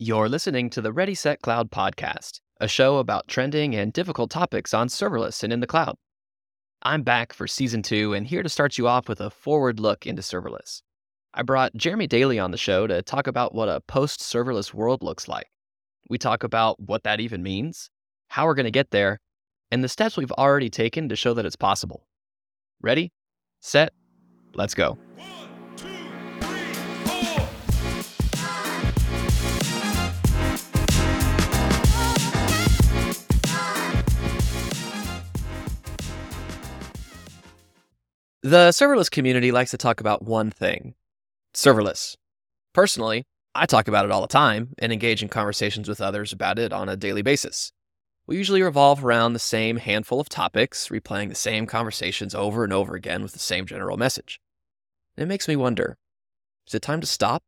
You're listening to the Ready, Set, Cloud podcast, a show about trending and difficult topics on serverless and in the cloud. I'm back for season 2 and here to start you off with a forward look into serverless. I brought Jeremy Daly on the show to talk about what a post-serverless world looks like. We talk about what that even means, how we're going to get there, and the steps we've already taken to show that it's possible. Ready, set, let's go. The serverless community likes to talk about one thing, serverless. Personally, I talk about it all the time and engage in conversations with others about it on a daily basis. We usually revolve around the same handful of topics, replaying the same conversations over and over again with the same general message. It makes me wonder, is it time to stop?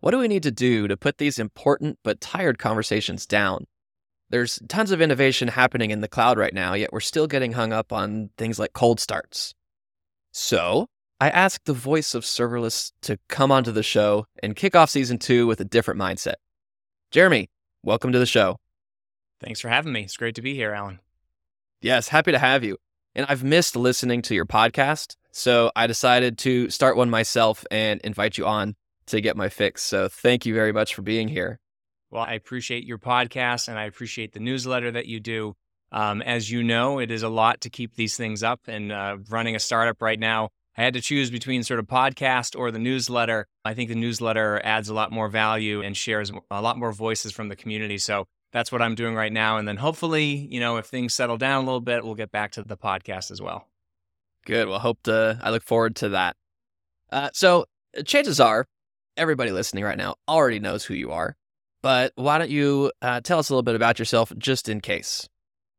What do we need to do to put these important but tired conversations down? There's tons of innovation happening in the cloud right now, yet we're still getting hung up on things like cold starts. So, I asked the voice of serverless to come onto the show and kick off season 2 with a different mindset. Jeremy, welcome to the show. Thanks for having me. It's great to be here, Allen. Yes, happy to have you. And I've missed listening to your podcast, so I decided to start one myself and invite you on to get my fix. So thank you very much for being here. Well, I appreciate your podcast and I appreciate the newsletter that you do. As you know, it is a lot to keep these things up, and running a startup right now, I had to choose between sort of podcast or the newsletter. I think the newsletter adds a lot more value and shares a lot more voices from the community. So that's what I'm doing right now. And then hopefully, if things settle down a little bit, we'll get back to the podcast as well. Good. Well, I look forward to that. So chances are everybody listening right now already knows who you are, but why don't you tell us a little bit about yourself just in case?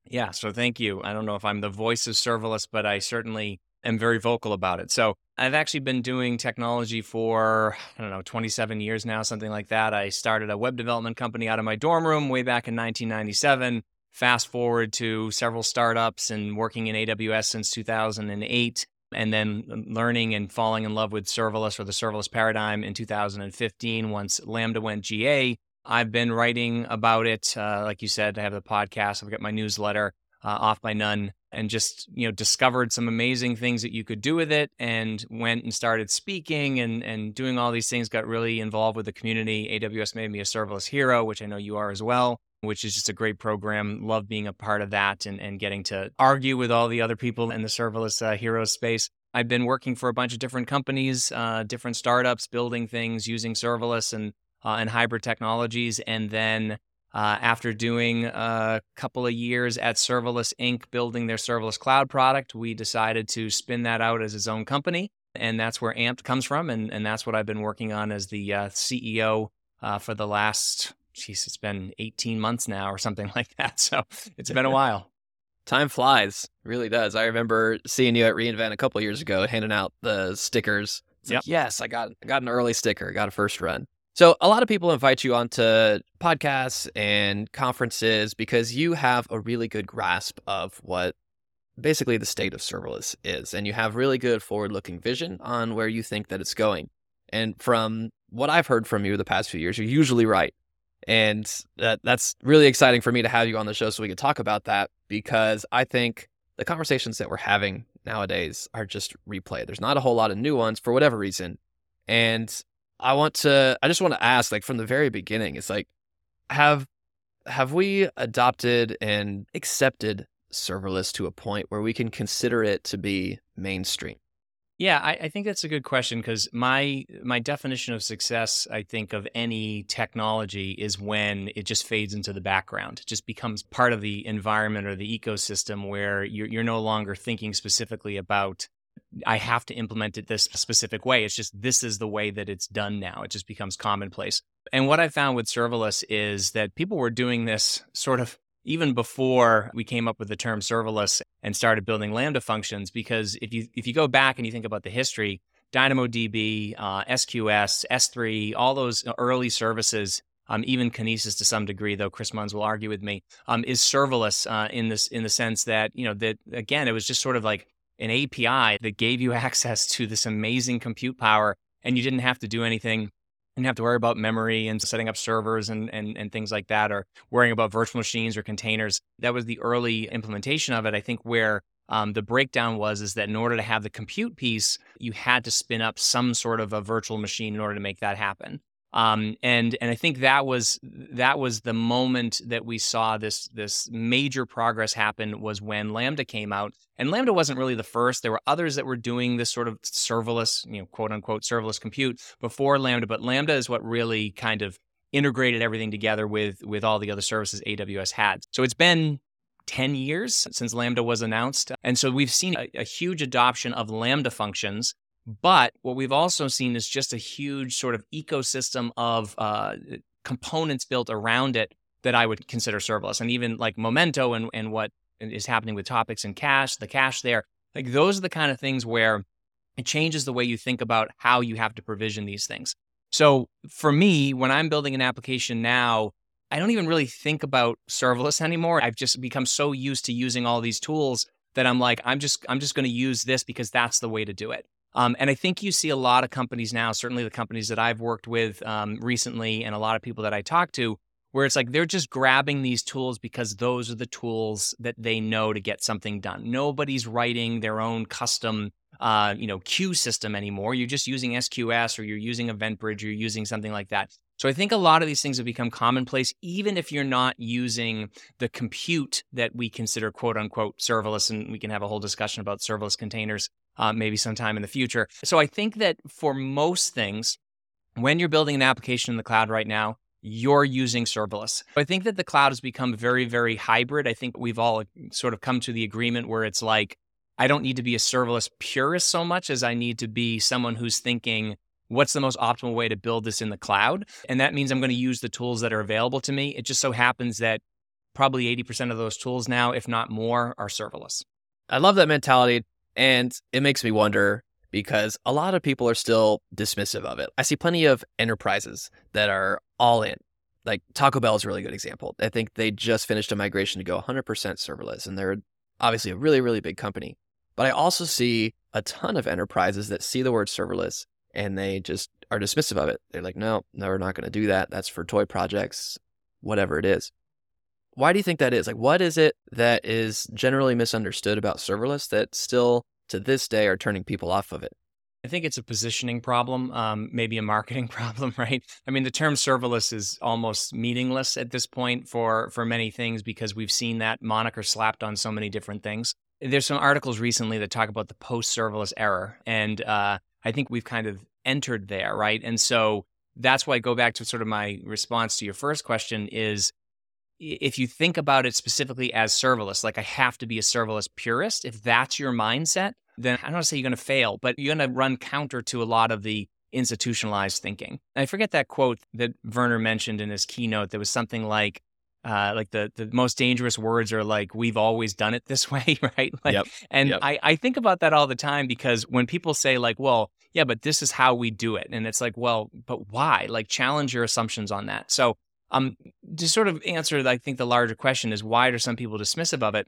Yeah, so thank you. I don't know if I'm the voice of serverless, but I certainly am very vocal about it. So I've actually been doing technology for, 27 years now, something like that. I started a web development company out of my dorm room way back in 1997. Fast forward to several startups and working in AWS since 2008, and then learning and falling in love with serverless or the serverless paradigm in 2015 once Lambda went GA. I've been writing about it. Like you said, I have the podcast. I've got my newsletter, Off by None, and just discovered some amazing things that you could do with it and went and started speaking and doing all these things, got really involved with the community. AWS made me a serverless hero, which I know you are as well, which is just a great program. Love being a part of that and getting to argue with all the other people in the serverless hero space. I've been working for a bunch of different companies, different startups, building things, using serverless and hybrid technologies. And then after doing a couple of years at Serverless Inc., building their serverless cloud product, we decided to spin that out as its own company. And that's where Ampt comes from. And that's what I've been working on as the CEO for the last, it's been 18 months now or something like that. So it's been a while. Time flies, it really does. I remember seeing you at reInvent a couple of years ago, handing out the stickers. Yep. Like, yes, I got an early sticker, got a first run. So a lot of people invite you onto podcasts and conferences because you have a really good grasp of what basically the state of serverless is, and you have really good forward-looking vision on where you think that it's going. And from what I've heard from you the past few years, you're usually right. And that's really exciting for me to have you on the show so we can talk about that, because I think the conversations that we're having nowadays are just replay. There's not a whole lot of new ones for whatever reason. And I just want to ask, from the very beginning, it's have we adopted and accepted serverless to a point where we can consider it to be mainstream? Yeah, I think that's a good question, because my definition of success, I think, of any technology is when it just fades into the background. It just becomes part of the environment or the ecosystem where you're no longer thinking specifically about I have to implement it this specific way. It's just, this is the way that it's done now. It just becomes commonplace. And what I found with serverless is that people were doing this sort of even before we came up with the term serverless and started building Lambda functions, because if you go back and you think about the history, DynamoDB, SQS, S3, all those early services, even Kinesis to some degree, though Chris Munns will argue with me, is serverless in the sense that, that again, it was just sort of like an API that gave you access to this amazing compute power, and you didn't have to do anything. and you have to worry about memory and setting up servers and things like that, or worrying about virtual machines or containers. That was the early implementation of it. I think where the breakdown is that in order to have the compute piece, you had to spin up some sort of a virtual machine in order to make that happen. And I think that was the moment that we saw this major progress happen, was when Lambda came out. And Lambda wasn't really the first. There were others that were doing this sort of serverless, quote unquote, serverless compute before Lambda. But Lambda is what really kind of integrated everything together with all the other services AWS had. So it's been 10 years since Lambda was announced. And so we've seen a huge adoption of Lambda functions. But what we've also seen is just a huge sort of ecosystem of components built around it that I would consider serverless. And even like Momento and what is happening with topics and cache, the cache there, like those are the kind of things where it changes the way you think about how you have to provision these things. So for me, when I'm building an application now, I don't even really think about serverless anymore. I've just become so used to using all these tools that I'm like, I'm just going to use this because that's the way to do it. And I think you see a lot of companies now, certainly the companies that I've worked with recently and a lot of people that I talk to, where it's like they're just grabbing these tools because those are the tools that they know to get something done. Nobody's writing their own custom queue system anymore. You're just using SQS, or you're using EventBridge, you're using something like that. So I think a lot of these things have become commonplace, even if you're not using the compute that we consider quote unquote serverless. And we can have a whole discussion about serverless containers. Maybe sometime in the future. So I think that for most things, when you're building an application in the cloud right now, you're using serverless. I think that the cloud has become very, very hybrid. I think we've all sort of come to the agreement where it's like, I don't need to be a serverless purist so much as I need to be someone who's thinking, what's the most optimal way to build this in the cloud? And that means I'm going to use the tools that are available to me. It just so happens that probably 80% of those tools now, if not more, are serverless. I love that mentality. And it makes me wonder, because a lot of people are still dismissive of it. I see plenty of enterprises that are all in. Like Taco Bell is a really good example. I think they just finished a migration to go 100% serverless, and they're obviously a really, really big company. But I also see a ton of enterprises that see the word serverless and they just are dismissive of it. They're like, no, we're not going to do that. That's for toy projects, whatever it is. Why do you think that is? Like, what is it that is generally misunderstood about serverless that still to this day are turning people off of it? I think it's a positioning problem, maybe a marketing problem, right? I mean, the term serverless is almost meaningless at this point for many things, because we've seen that moniker slapped on so many different things. There's some articles recently that talk about the post-serverless era, and I think we've kind of entered there, right? And so that's why I go back to sort of my response to your first question is, if you think about it specifically as serverless, like I have to be a serverless purist, if that's your mindset, then I don't want to say you're going to fail, but you're going to run counter to a lot of the institutionalized thinking. And I forget that quote that Werner mentioned in his keynote that was something like the most dangerous words are like, we've always done it this way, right? Like, yep. And yep. I think about that all the time, because when people say like, well, yeah, but this is how we do it. And it's like, well, but why? Like, challenge your assumptions on that. So to sort of answer, I think the larger question is, why are some people dismissive of it?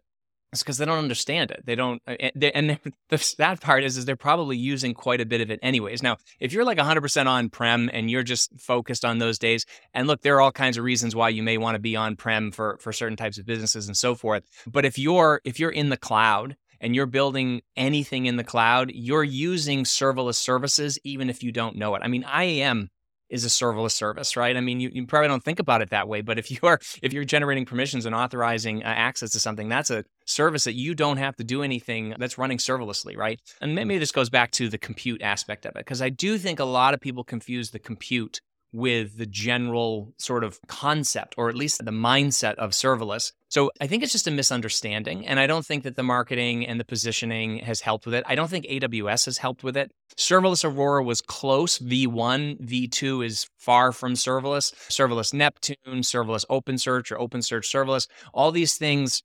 It's because they don't understand it. They don't, and the sad part is they're probably using quite a bit of it anyways. Now, if you're like 100% on-prem and you're just focused on those days, and look, there are all kinds of reasons why you may want to be on-prem for certain types of businesses and so forth. But if you're in the cloud and you're building anything in the cloud, you're using serverless services, even if you don't know it. I mean, IAM is a serverless service, right? I mean, you probably don't think about it that way, but if you're generating permissions and authorizing access to something, that's a service that you don't have to do anything, that's running serverlessly, right? And maybe this goes back to the compute aspect of it, because I do think a lot of people confuse the compute with the general sort of concept, or at least the mindset of serverless. So I think it's just a misunderstanding. And I don't think that the marketing and the positioning has helped with it. I don't think AWS has helped with it. Serverless Aurora was close. V1, V2 is far from serverless. Serverless Neptune, serverless OpenSearch, or OpenSearch serverless. All these things,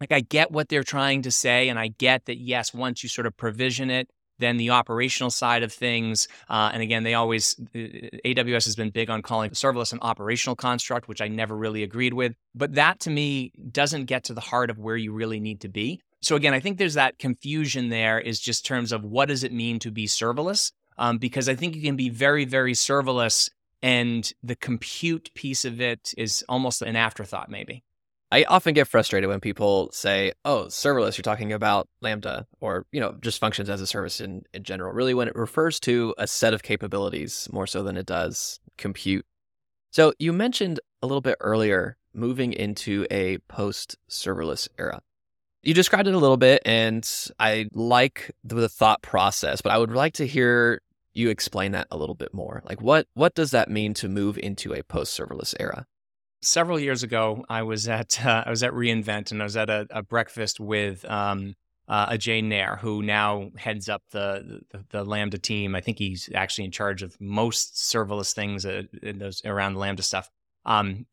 like, I get what they're trying to say. And I get that, yes, once you sort of provision it, then the operational side of things. And again, AWS has been big on calling serverless an operational construct, which I never really agreed with. But that to me doesn't get to the heart of where you really need to be. So again, I think there's that confusion there is just terms of what does it mean to be serverless? Because I think you can be very, very serverless and the compute piece of it is almost an afterthought, maybe. I often get frustrated when people say, oh, serverless, you're talking about Lambda or, you know, just functions as a service in general, really when it refers to a set of capabilities more so than it does compute. So you mentioned a little bit earlier, moving into a post-serverless era. You described it a little bit, and I like the thought process, but I would like to hear you explain that a little bit more. Like, what does that mean to move into a post-serverless era? Several years ago, I was at reInvent, and I was at a breakfast with Ajay Nair, who now heads up the Lambda team. I think he's actually in charge of most serverless things around the Lambda stuff.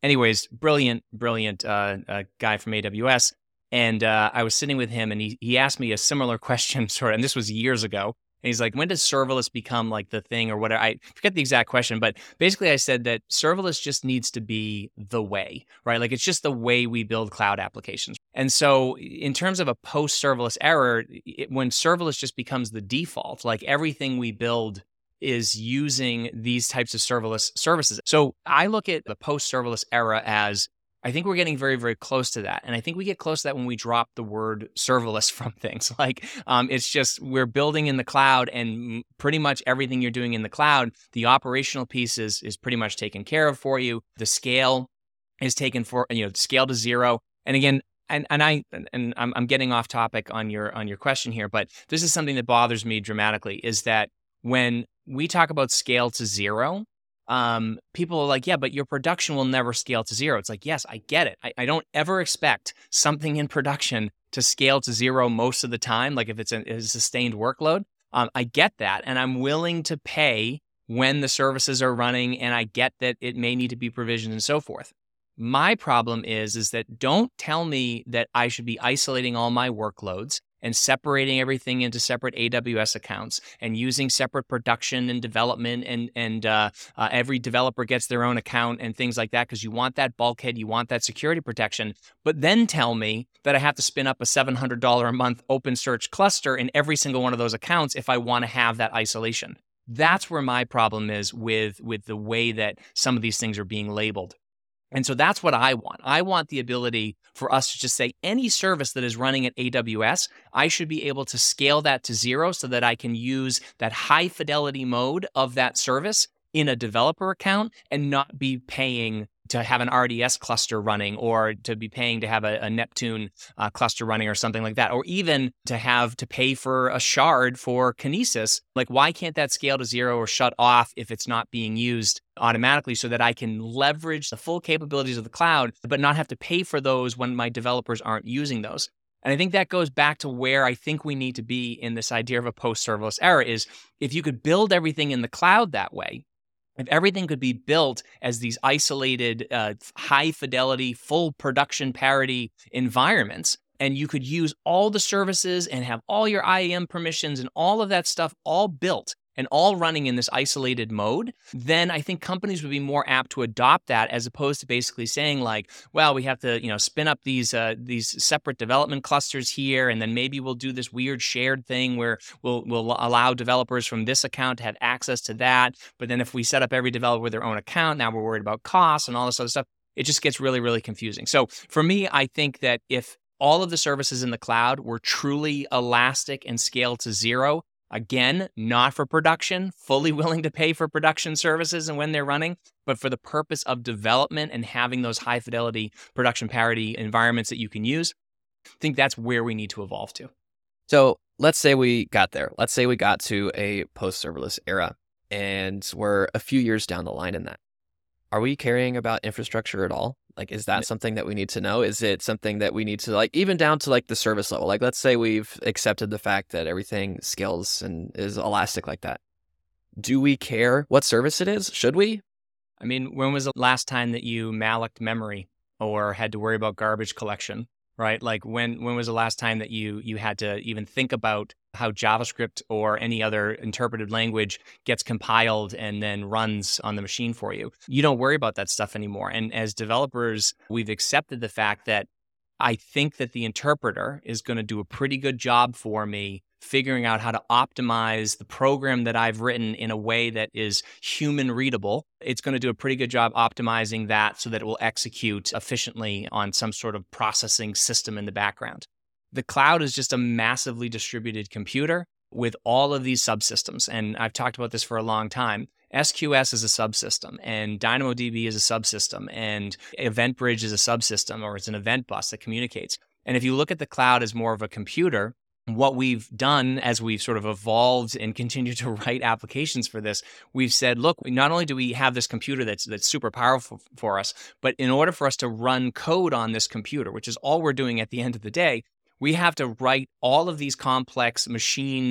Anyways, brilliant guy from AWS. And I was sitting with him, and he asked me a similar question, sort of, and this was years ago. And he's like, when does serverless become like the thing or whatever? I forget the exact question, but basically I said that serverless just needs to be the way, right? Like, it's just the way we build cloud applications. And so in terms of a post-serverless era, when serverless just becomes the default, like everything we build is using these types of serverless services. So I look at the post-serverless era as, I think we're getting very, very close to that. And I think we get close to that when we drop the word serverless from things. Like, it's just, we're building in the cloud, and pretty much everything you're doing in the cloud, the operational piece is pretty much taken care of for you. The scale is taken for, you know, scale to zero. And again, I'm getting off topic on your question here, but this is something that bothers me dramatically, is that when we talk about scale to zero, people are like, yeah, but your production will never scale to zero. It's like, yes, I get it. I don't ever expect something in production to scale to zero most of the time, like if it's a sustained workload. I get that, and I'm willing to pay when the services are running, and I get that it may need to be provisioned and so forth. My problem is that don't tell me that I should be isolating all my workloads and separating everything into separate AWS accounts and using separate production and development, and every developer gets their own account and things like that, because you want that bulkhead, you want that security protection. But then tell me that I have to spin up a $700 a month OpenSearch cluster in every single one of those accounts if I want to have that isolation. That's where my problem is with the way that some of these things are being labeled. And so that's what I want. I want the ability for us to just say any service that is running at AWS, I should be able to scale that to zero so that I can use that high fidelity mode of that service in a developer account and not be paying to have an RDS cluster running, or to be paying to have a Neptune cluster running or something like that, or even to have to pay for a shard for Kinesis. Like, why can't that scale to zero or shut off if it's not being used automatically, so that I can leverage the full capabilities of the cloud, but not have to pay for those when my developers aren't using those? And I think that goes back to where I think we need to be in this idea of a post-serverless era, is if you could build everything in the cloud that way, if everything could be built as these isolated, high fidelity, full production parity environments, and you could use all the services and have all your IAM permissions and all of that stuff all built and all running in this isolated mode, then I think companies would be more apt to adopt that, as opposed to basically saying like, well, we have to, you know, spin up these separate development clusters here, and then maybe we'll do this weird shared thing where we'll allow developers from this account to have access to that. But then if we set up every developer with their own account, now we're worried about costs and all this other stuff. It just gets really, really confusing. So for me, I think that if all of the services in the cloud were truly elastic and scaled to zero, again, not for production, fully willing to pay for production services and when they're running, but for the purpose of development and having those high fidelity production parity environments that you can use, I think that's where we need to evolve to. So let's say we got there. Let's say we got to a post-serverless era, and we're a few years down the line in that. Are we caring about infrastructure at all? Like, is that something that we need to know? Is it something that we need to, like, even down to like the service level? Like, let's say we've accepted the fact that everything scales and is elastic like that. Do we care what service it is? Should we? I mean, when was the last time that you mallocked memory or had to worry about garbage collection, right? Like, when was the last time that you had to even think about how JavaScript or any other interpreted language gets compiled and then runs on the machine for you? You don't worry about that stuff anymore. And as developers, we've accepted the fact that I think that the interpreter is going to do a pretty good job for me figuring out how to optimize the program that I've written in a way that is human readable. It's going to do a pretty good job optimizing that so that it will execute efficiently on some sort of processing system in the background. The cloud is just a massively distributed computer with all of these subsystems. And I've talked about this for a long time. SQS is a subsystem, and DynamoDB is a subsystem, and EventBridge is a subsystem, or it's an event bus that communicates. And if you look at the cloud as more of a computer, what we've done as we've sort of evolved and continue to write applications for this, we've said, look, not only do we have this computer that's super powerful for us, but in order for us to run code on this computer, which is all we're doing at the end of the day, we have to write all of these complex machine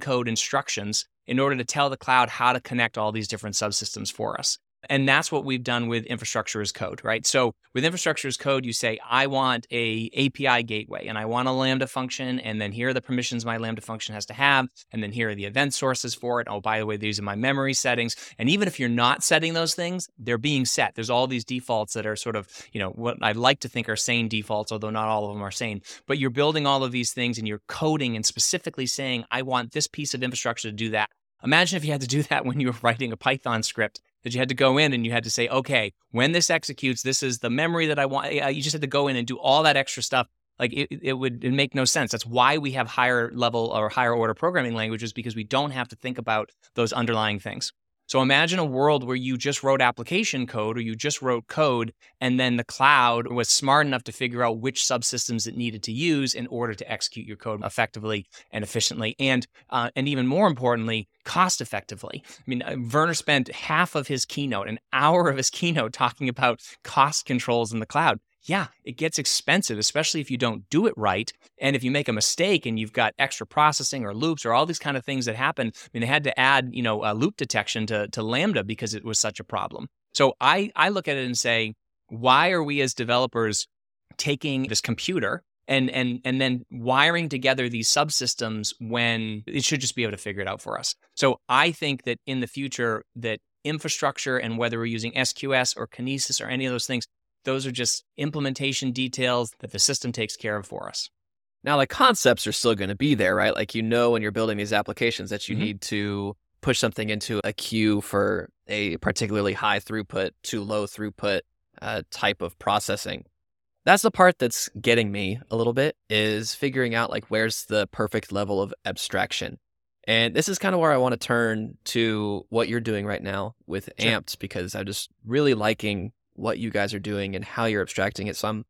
code instructions in order to tell the cloud how to connect all these different subsystems for us. And that's what we've done with infrastructure as code, right? So with infrastructure as code, you say, I want a API gateway and I want a Lambda function. And then here are the permissions my Lambda function has to have. And then here are the event sources for it. Oh, by the way, these are my memory settings. And even if you're not setting those things, they're being set. There's all these defaults that are sort of, what I like to think are sane defaults, although not all of them are sane. But you're building all of these things and you're coding and specifically saying, I want this piece of infrastructure to do that. Imagine if you had to do that when you were writing a Python script, that you had to go in and you had to say, okay, when this executes, this is the memory that I want. You just had to go in and do all that extra stuff. Like it would make no sense. That's why we have higher level or higher order programming languages, because we don't have to think about those underlying things. So imagine a world where you just wrote application code or you just wrote code, and then the cloud was smart enough to figure out which subsystems it needed to use in order to execute your code effectively and efficiently, and even more importantly, cost effectively. I mean, Werner spent half of his keynote, an hour of his keynote, talking about cost controls in the cloud. Yeah, it gets expensive, especially if you don't do it right. And if you make a mistake and you've got extra processing or loops or all these kind of things that happen, I mean, they had to add, loop detection to Lambda because it was such a problem. So I look at it and say, why are we as developers taking this computer and then wiring together these subsystems when it should just be able to figure it out for us? So I think that in the future, that infrastructure, and whether we're using SQS or Kinesis or any of those things, those are just implementation details that the system takes care of for us. Now, concepts are still going to be there, right? When you're building these applications that you mm-hmm. need to push something into a queue for a particularly high throughput to low throughput type of processing. That's the part that's getting me a little bit, is figuring out where's the perfect level of abstraction. And this is kind of where I want to turn to what you're doing right now with sure. Ampt, because I'm just really liking what you guys are doing and how you're abstracting it. So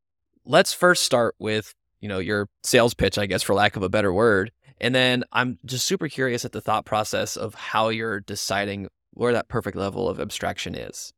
let's first start with, your sales pitch, I guess, for lack of a better word. And then I'm just super curious at the thought process of how you're deciding where that perfect level of abstraction is.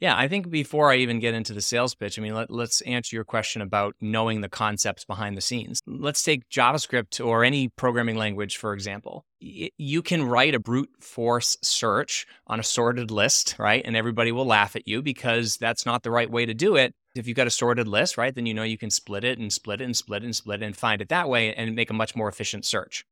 Yeah, I think before I even get into the sales pitch, let's answer your question about knowing the concepts behind the scenes. Let's take JavaScript or any programming language, for example. You can write a brute force search on a sorted list, right? And everybody will laugh at you because that's not the right way to do it. If you've got a sorted list, right, then you can split it and split it and split it and split it and find it that way and make a much more efficient search.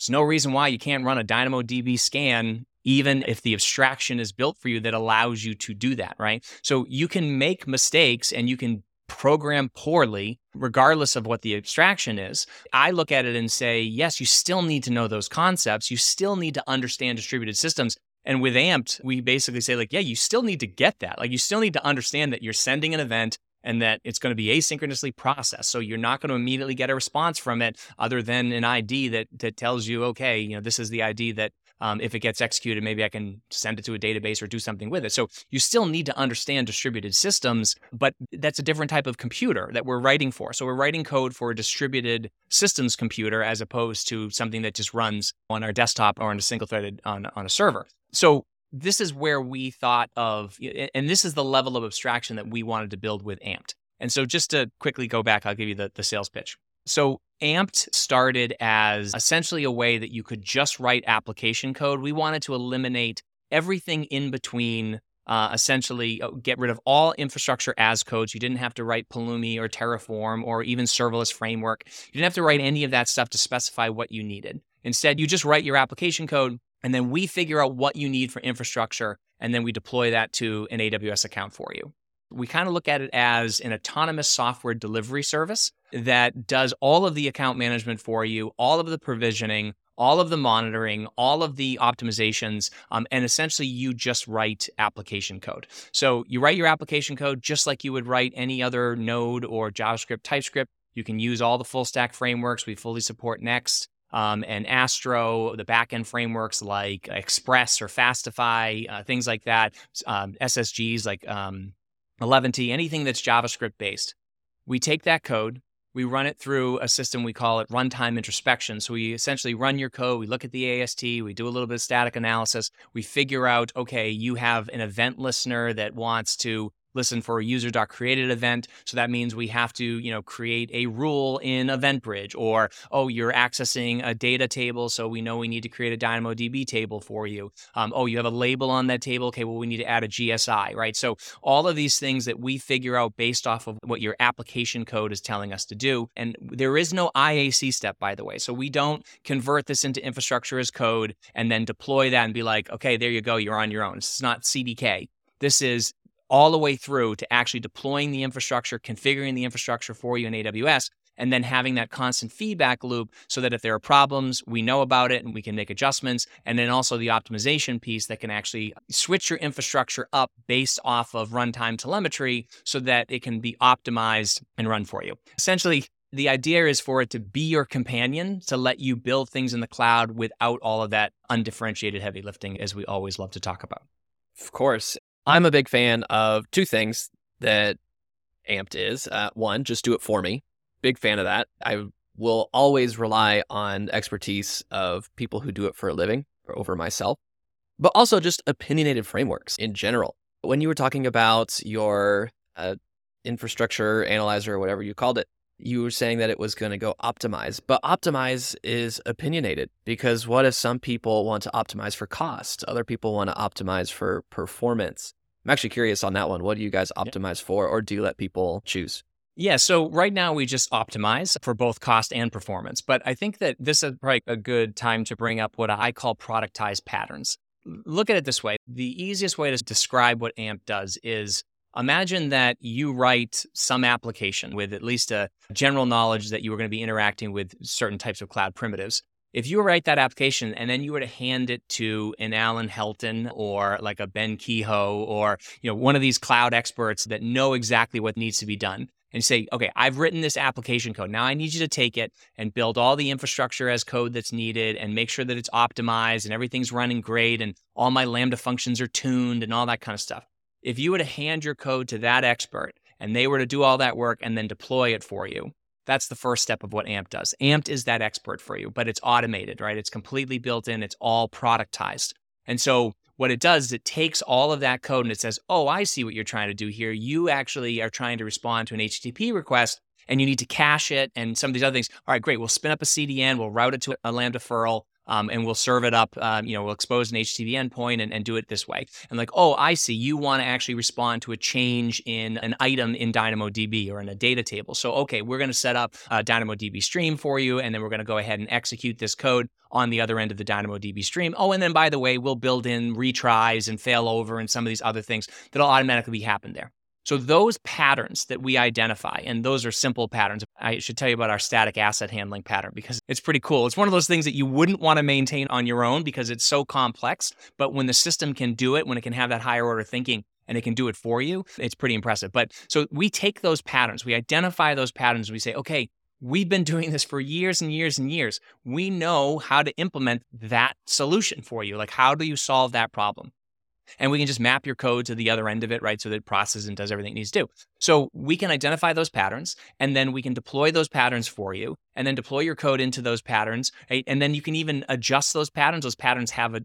There's no reason why you can't run a DynamoDB scan, even if the abstraction is built for you that allows you to do that, right? So you can make mistakes and you can program poorly, regardless of what the abstraction is. I look at it and say, yes, you still need to know those concepts. You still need to understand distributed systems. And with Ampt, we basically say, you still need to get that. You still need to understand that you're sending an event and that it's going to be asynchronously processed. So you're not going to immediately get a response from it other than an ID that tells you, okay, this is the ID that if it gets executed, maybe I can send it to a database or do something with it. So you still need to understand distributed systems, but that's a different type of computer that we're writing for. So we're writing code for a distributed systems computer as opposed to something that just runs on our desktop or in a single-threaded on a server. So this is where we thought of, and this is the level of abstraction that we wanted to build with Ampt. And so just to quickly go back, I'll give you the sales pitch. So Ampt started as essentially a way that you could just write application code. We wanted to eliminate everything in between, essentially get rid of all infrastructure as codes. You didn't have to write Pulumi or Terraform or even serverless framework. You didn't have to write any of that stuff to specify what you needed. Instead, you just write your application code, and then we figure out what you need for infrastructure, and then we deploy that to an AWS account for you. We kind of look at it as an autonomous software delivery service that does all of the account management for you, all of the provisioning, all of the monitoring, all of the optimizations, and essentially you just write application code. So you write your application code just like you would write any other Node or JavaScript, TypeScript. You can use all the full stack frameworks. We fully support Next and Astro, the backend frameworks like Express or Fastify, things like that, SSGs like 11ty, anything that's JavaScript based. We take that code, we run it through a system we call it runtime introspection. So we essentially run your code, we look at the AST, we do a little bit of static analysis, we figure out, okay, you have an event listener that wants to listen for a user.created event. So that means we have to, create a rule in EventBridge, or, oh, you're accessing a data table. So we know we need to create a DynamoDB table for you. Oh, you have a label on that table. Okay, well, we need to add a GSI, right? So all of these things that we figure out based off of what your application code is telling us to do. And there is no IAC step, by the way. So we don't convert this into infrastructure as code and then deploy that and be like, okay, there you go, you're on your own. This is not CDK. This is all the way through to actually deploying the infrastructure, configuring the infrastructure for you in AWS, and then having that constant feedback loop so that if there are problems, we know about it and we can make adjustments. And then also the optimization piece that can actually switch your infrastructure up based off of runtime telemetry so that it can be optimized and run for you. Essentially, the idea is for it to be your companion, to let you build things in the cloud without all of that undifferentiated heavy lifting, as we always love to talk about. Of course. I'm a big fan of two things that Ampt is. One, just do it for me. Big fan of that. I will always rely on expertise of people who do it for a living over myself, but also just opinionated frameworks in general. When you were talking about your infrastructure analyzer, or whatever you called it, you were saying that it was going to go optimize, but optimize is opinionated because what if some people want to optimize for cost? Other people want to optimize for performance. I'm actually curious on that one. What do you guys optimize for, or do you let people choose? Yeah, so right now we just optimize for both cost and performance, but I think that this is probably a good time to bring up what I call productized patterns. Look at it this way. The easiest way to describe what Ampt does is imagine that you write some application with at least a general knowledge that you were going to be interacting with certain types of cloud primitives. If you write that application and then you were to hand it to an Allen Helton or like a Ben Kehoe or one of these cloud experts that know exactly what needs to be done, and say, okay, I've written this application code. Now I need you to take it and build all the infrastructure as code that's needed and make sure that it's optimized and everything's running great and all my Lambda functions are tuned and all that kind of stuff. If you were to hand your code to that expert and they were to do all that work and then deploy it for you, that's the first step of what Ampt does. Ampt is that expert for you, but it's automated, right? It's completely built in. It's all productized. And so what it does is it takes all of that code and it says, oh, I see what you're trying to do here. You actually are trying to respond to an HTTP request and you need to cache it and some of these other things. All right, great. We'll spin up a CDN. We'll route it to a Lambda furl. And we'll serve it up, we'll expose an HTTP endpoint and do it this way. And like, oh, I see, you want to actually respond to a change in an item in DynamoDB or in a data table. So, okay, we're going to set up a DynamoDB stream for you, and then we're going to go ahead and execute this code on the other end of the DynamoDB stream. Oh, and then by the way, we'll build in retries and failover and some of these other things that'll automatically happen there. So those patterns that we identify, and those are simple patterns. I should tell you about our static asset handling pattern because it's pretty cool. It's one of those things that you wouldn't want to maintain on your own because it's so complex. But when the system can do it, when it can have that higher order thinking and it can do it for you, it's pretty impressive. But so we take those patterns, we identify those patterns, and we say, okay, we've been doing this for years and years and years. We know how to implement that solution for you. Like, how do you solve that problem? And we can just map your code to the other end of it, right? So that it processes and does everything it needs to do. So we can identify those patterns, and then we can deploy those patterns for you, and then deploy your code into those patterns, right? And then you can even adjust those patterns. Those patterns have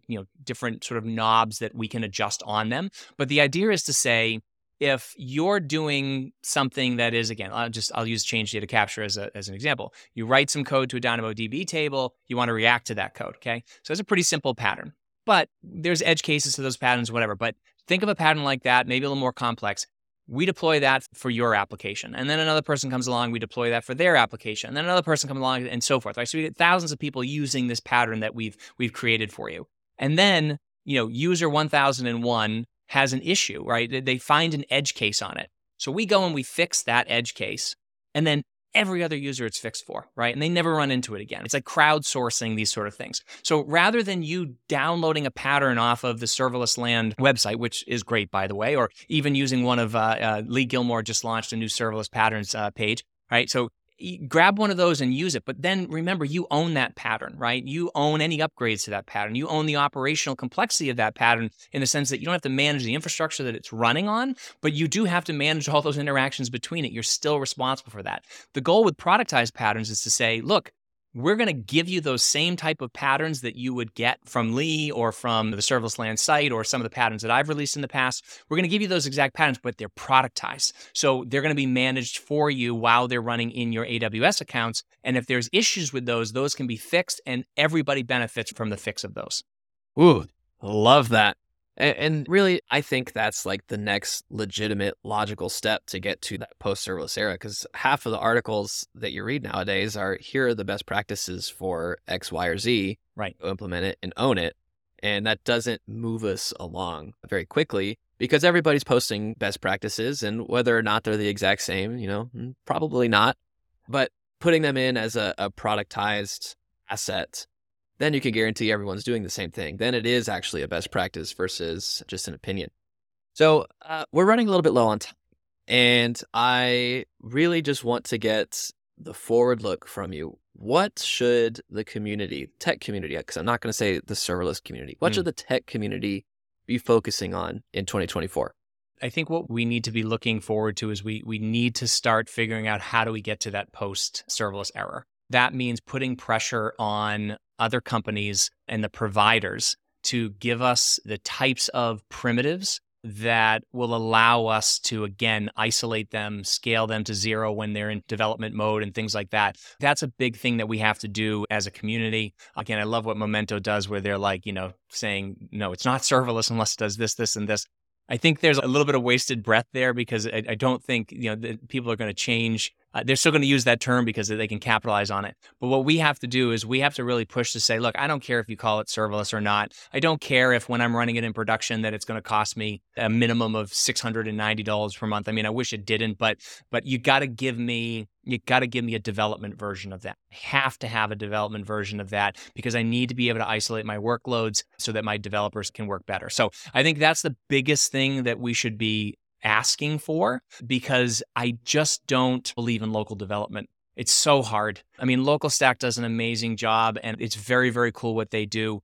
different sort of knobs that we can adjust on them. But the idea is to say, if you're doing something that is, again, I'll use change data capture as an example. You write some code to a DynamoDB table. You want to react to that code, okay? So it's a pretty simple pattern. But there's edge cases to those patterns, whatever. But think of a pattern like that, maybe a little more complex. We deploy that for your application. And then another person comes along, we deploy that for their application. And then another person comes along and so forth. Right? So we get thousands of people using this pattern that we've created for you. And then, user 1001 has an issue, right? They find an edge case on it. So we go and we fix that edge case, and then every other user it's fixed for, right? And they never run into it again. It's like crowdsourcing these sort of things. So rather than you downloading a pattern off of the Serverless Land website, which is great, by the way, or even using one of Lee Gilmore just launched a new serverless patterns page, right? So grab one of those and use it. But then remember, you own that pattern, right? You own any upgrades to that pattern. You own the operational complexity of that pattern in the sense that you don't have to manage the infrastructure that it's running on, but you do have to manage all those interactions between it. You're still responsible for that. The goal with productized patterns is to say, look, we're going to give you those same type of patterns that you would get from Lee or from the Serverless Land site or some of the patterns that I've released in the past. We're going to give you those exact patterns, but they're productized. So they're going to be managed for you while they're running in your AWS accounts. And if there's issues with those can be fixed and everybody benefits from the fix of those. Ooh, love that. And really, I think that's like the next legitimate logical step to get to that post-serverless era, because half of the articles that you read nowadays are, here are the best practices for X, Y, or Z. Right. Implement it and own it. And that doesn't move us along very quickly because everybody's posting best practices, and whether or not they're the exact same, you know, probably not. But putting them in as a productized asset, then you can guarantee everyone's doing the same thing. Then it is actually a best practice versus just an opinion. So we're running a little bit low on time, and I really just want to get the forward look from you. What should the community, tech community, because I'm not going to say the serverless community, what should the tech community be focusing on in 2024? I think what we need to be looking forward to is we need to start figuring out how do we get to that post-serverless era. That means putting pressure on other companies and the providers to give us the types of primitives that will allow us to, again, isolate them, scale them to zero when they're in development mode and things like that. That's a big thing that we have to do as a community. Again, I love what Momento does where they're like, you know, saying, no, it's not serverless unless it does this, this, and this. I think there's a little bit of wasted breath there because I don't think, you know, that people are going to change. They're still going to use that term because they can capitalize on it. But what we have to do is we have to really push to say, look, I don't care if you call it serverless or not. I don't care if when I'm running it in production that it's going to cost me a minimum of $690 per month. I mean, I wish it didn't, but you got to give me a development version of that. I have to have a development version of that because I need to be able to isolate my workloads so that my developers can work better. So I think that's the biggest thing that we should be asking for, because I just don't believe in local development. It's so hard. I mean, Local Stack does an amazing job and it's very, very cool what they do.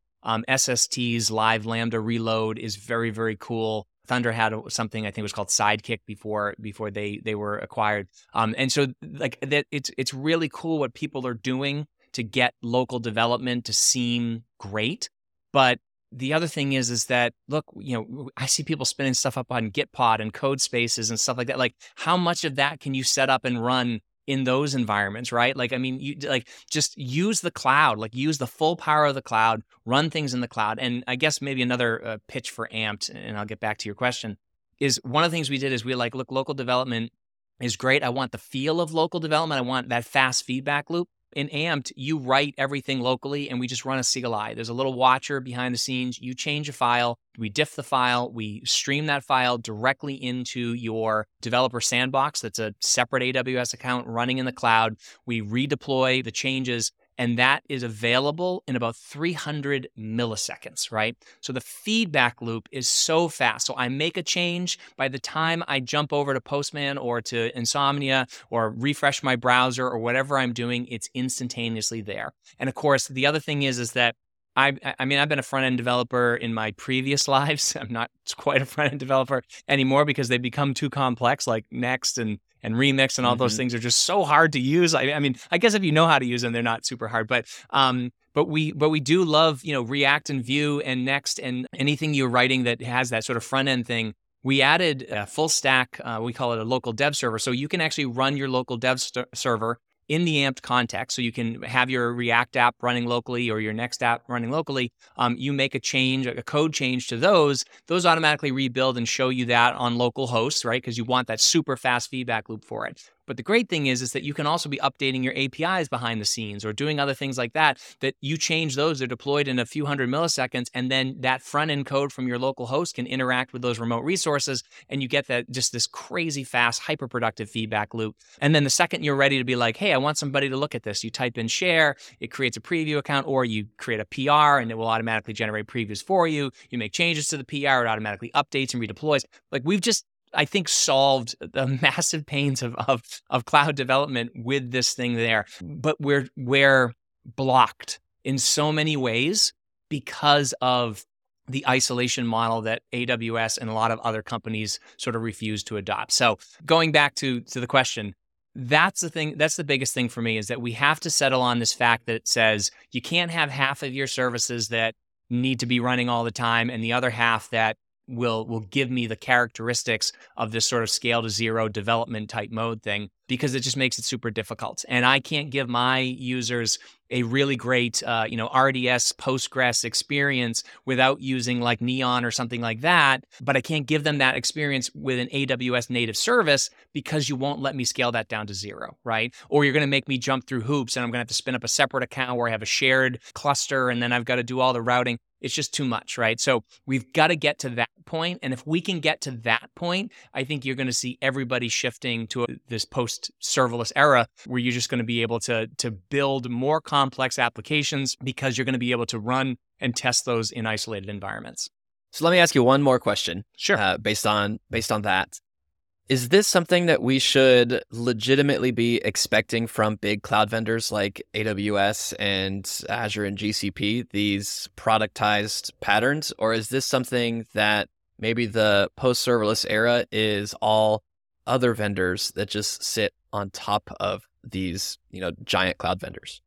SST's live Lambda reload is very, very cool. Thunder had something I think was called Sidekick before they were acquired. And so like that, it's really cool what people are doing to get local development to seem great. But the other thing is that, look, you know, I see people spinning stuff up on Gitpod and code spaces and stuff like that. Like, how much of that can you set up and run in those environments, right? Like, I mean, you like just use the cloud, like use the full power of the cloud, run things in the cloud. And I guess maybe another pitch for Ampt, and I'll get back to your question, is one of the things we did is we like, look, local development is great. I want the feel of local development. I want that fast feedback loop. In Ampt, you write everything locally and we just run a CLI. There's a little watcher behind the scenes. You change a file, we diff the file, we stream that file directly into your developer sandbox. That's a separate AWS account running in the cloud. We redeploy the changes, and that is available in about 300 milliseconds, right? So the feedback loop is so fast. So I make a change. By the time I jump over to Postman or to Insomnia or refresh my browser or whatever I'm doing, it's instantaneously there. And of course, the other thing is that I've been a front-end developer in my previous lives. I'm not quite a front-end developer anymore because they become too complex, like Next and Remix and all those things are just so hard to use. I mean, I guess if you know how to use them, they're not super hard. But we do love, you know, React and Vue and Next and anything you're writing that has that sort of front-end thing. We added a full stack, we call it a local dev server. So you can actually run your local dev server in the Ampt context. So you can have your React app running locally or your Next app running locally. You make a code change to those automatically rebuild and show you that on local hosts, right? Because you want that super fast feedback loop for it. But the great thing is that you can also be updating your APIs behind the scenes or doing other things like that, that you change those, they're deployed in a few hundred milliseconds, and then that front-end code from your local host can interact with those remote resources, and you get that just this crazy fast, hyper-productive feedback loop. And then the second you're ready to be like, hey, I want somebody to look at this, you type in share, it creates a preview account, or you create a PR, and it will automatically generate previews for you. You make changes to the PR, it automatically updates and redeploys. Like we've just, I think, solved the massive pains of cloud development with this thing there. But we're blocked in so many ways because of the isolation model that AWS and a lot of other companies sort of refuse to adopt. So going back to the question, that's the thing. That's the biggest thing for me, is that we have to settle on this fact that it says you can't have half of your services that need to be running all the time and the other half that will give me the characteristics of this sort of scale to zero development type mode thing, because it just makes it super difficult. And I can't give my users a really great, RDS Postgres experience without using like Neon or something like that. But I can't give them that experience with an AWS native service because you won't let me scale that down to zero, right? Or you're going to make me jump through hoops and I'm going to have to spin up a separate account where I have a shared cluster and then I've got to do all the routing. It's just too much, right? So we've got to get to that point. And if we can get to that point, I think you're going to see everybody shifting to this post-serverless era where you're just going to be able to build more complex applications because you're going to be able to run and test those in isolated environments. So let me ask you one more question. Sure. Based on that, is this something that we should legitimately be expecting from big cloud vendors like AWS and Azure and GCP, these productized patterns? Or is this something that maybe the post-serverless era is all other vendors that just sit on top of these, giant cloud vendors?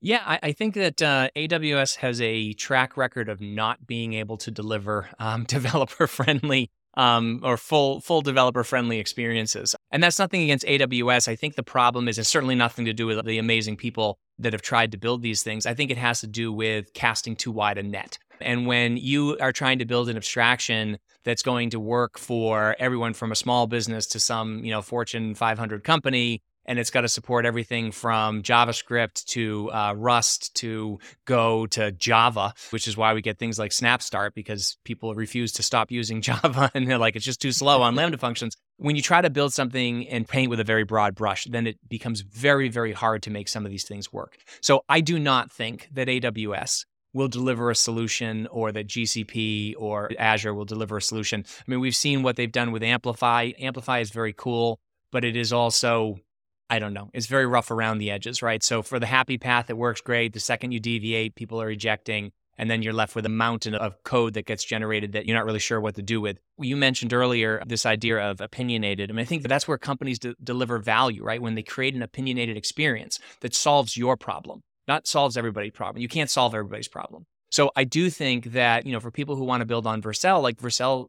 Yeah, I think that AWS has a track record of not being able to deliver developer-friendly or full developer-friendly experiences. And that's nothing against AWS. I think the problem is it's certainly nothing to do with the amazing people that have tried to build these things. I think it has to do with casting too wide a net. And when you are trying to build an abstraction that's going to work for everyone from a small business to some, Fortune 500 company, and it's got to support everything from JavaScript to Rust to Go to Java, which is why we get things like SnapStart, because people refuse to stop using Java and they're like, it's just too slow on Lambda functions. When you try to build something and paint with a very broad brush, then it becomes very, very hard to make some of these things work. So I do not think that AWS will deliver a solution or that GCP or Azure will deliver a solution. I mean, we've seen what they've done with Amplify. Amplify is very cool, but it is also, I don't know, it's very rough around the edges, right? So for the happy path, it works great. The second you deviate, people are ejecting, and then you're left with a mountain of code that gets generated that you're not really sure what to do with. You mentioned earlier this idea of opinionated. I mean, I think that's where companies deliver value, right? When they create an opinionated experience that solves your problem, not solves everybody's problem. You can't solve everybody's problem. So I do think that, for people who want to build on Vercel, like Vercel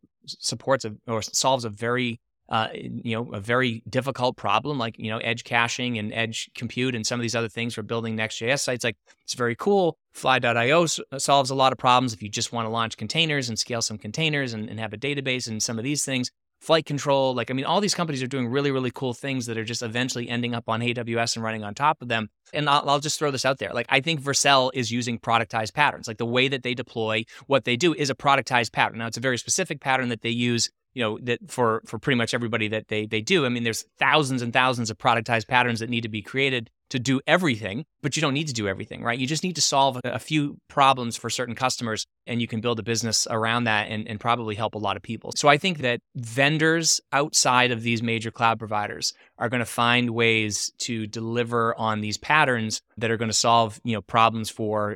solves a very a very difficult problem, like, edge caching and edge compute and some of these other things for building Next.js sites. Like, it's very cool. Fly.io solves a lot of problems if you just want to launch containers and scale some containers and have a database and some of these things. Flight Control, all these companies are doing really, really cool things that are just eventually ending up on AWS and running on top of them. And I'll just throw this out there. I think Vercel is using productized patterns. The way that they deploy what they do is a productized pattern. Now, it's a very specific pattern that they use, that for pretty much everybody that they do. I mean, there's thousands and thousands of productized patterns that need to be created to do everything, but you don't need to do everything, right? You just need to solve a few problems for certain customers, and you can build a business around that and probably help a lot of people. So I think that vendors outside of these major cloud providers are going to find ways to deliver on these patterns that are going to solve, problems for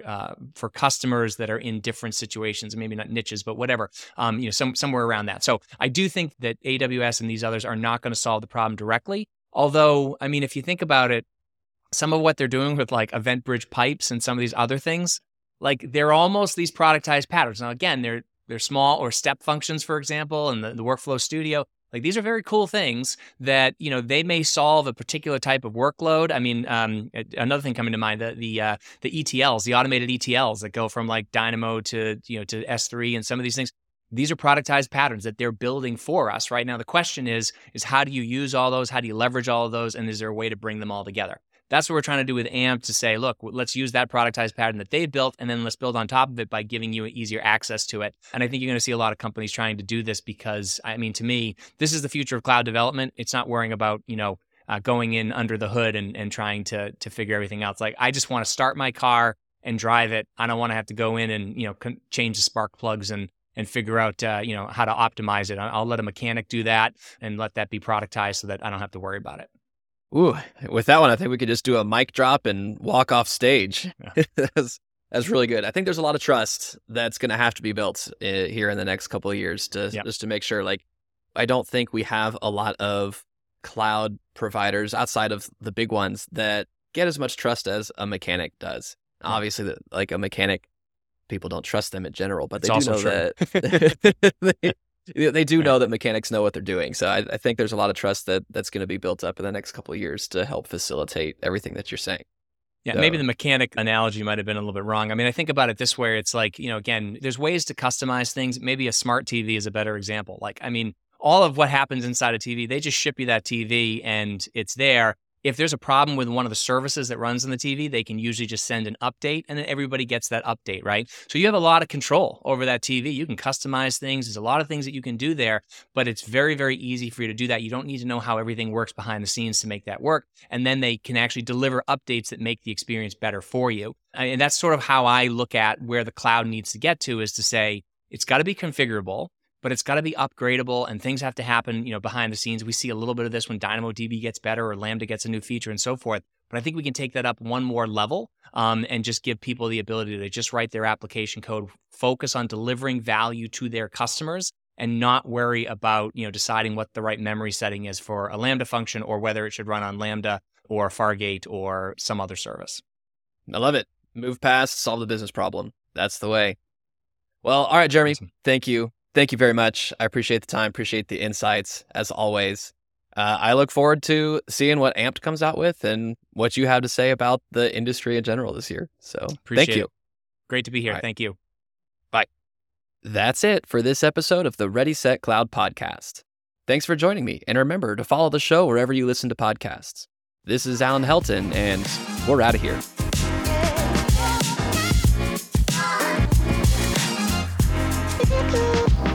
customers that are in different situations, maybe not niches, but whatever, somewhere around that. So I do think that AWS and these others are not going to solve the problem directly. Although, if you think about it, some of what they're doing with EventBridge pipes and some of these other things, they're almost these productized patterns. Now, again, they're small, or step functions, for example, and the workflow studio. These are very cool things that, they may solve a particular type of workload. Another thing coming to mind, the ETLs, the automated ETLs that go from Dynamo to S3 and some of these things. These are productized patterns that they're building for us right now. The question is how do you use all those? How do you leverage all of those? And is there a way to bring them all together? That's what we're trying to do with Ampt, to say, look, let's use that productized pattern that they built, and then let's build on top of it by giving you easier access to it. And I think you're going to see a lot of companies trying to do this because, I mean, to me, this is the future of cloud development. It's not worrying about, you know, going in under the hood and trying to figure everything out. It's like, I just want to start my car and drive it. I don't want to have to go in and, you know, change the spark plugs and figure out, you know, how to optimize it. I'll let a mechanic do that and let that be productized so that I don't have to worry about it. Ooh, with that one, I think we could just do a mic drop and walk off stage. Yeah. That's really good. I think there's a lot of trust that's going to have to be built here in the next couple of years just to make sure. Like, I don't think we have a lot of cloud providers outside of the big ones that get as much trust as a mechanic does. Yeah. Obviously, like a mechanic, people don't trust them in general, but they do know that mechanics know what they're doing. So I think there's a lot of trust that's going to be built up in the next couple of years to help facilitate everything that you're saying. Yeah, so maybe the mechanic analogy might have been a little bit wrong. I mean, I think about it this way. It's like, you know, again, there's ways to customize things. Maybe a smart TV is a better example. Like, I mean, all of what happens inside a TV, they just ship you that TV and it's there. If there's a problem with one of the services that runs on the TV, they can usually just send an update and then everybody gets that update, right? So you have a lot of control over that TV. You can customize things. There's a lot of things that you can do there, but it's very, very easy for you to do that. You don't need to know how everything works behind the scenes to make that work. And then they can actually deliver updates that make the experience better for you. And that's sort of how I look at where the cloud needs to get to, is to say, it's got to be configurable, but it's got to be upgradable, and things have to happen, you know, behind the scenes. We see a little bit of this when DynamoDB gets better or Lambda gets a new feature and so forth. But I think we can take that up one more level and just give people the ability to just write their application code, focus on delivering value to their customers, and not worry about, you know, deciding what the right memory setting is for a Lambda function or whether it should run on Lambda or Fargate or some other service. I love it. Move past, solve the business problem. That's the way. Well, all right, Jeremy, awesome. Thank you. Thank you very much. I appreciate the time, appreciate the insights, as always. I look forward to seeing what Ampt comes out with and what you have to say about the industry in general this year. So thank you. Great to be here. Right. Thank you. Bye. That's it for this episode of the Ready, Set, Cloud podcast. Thanks for joining me, and remember to follow the show wherever you listen to podcasts. This is Allen Helton, and we're out of here.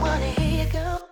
Money, here you go.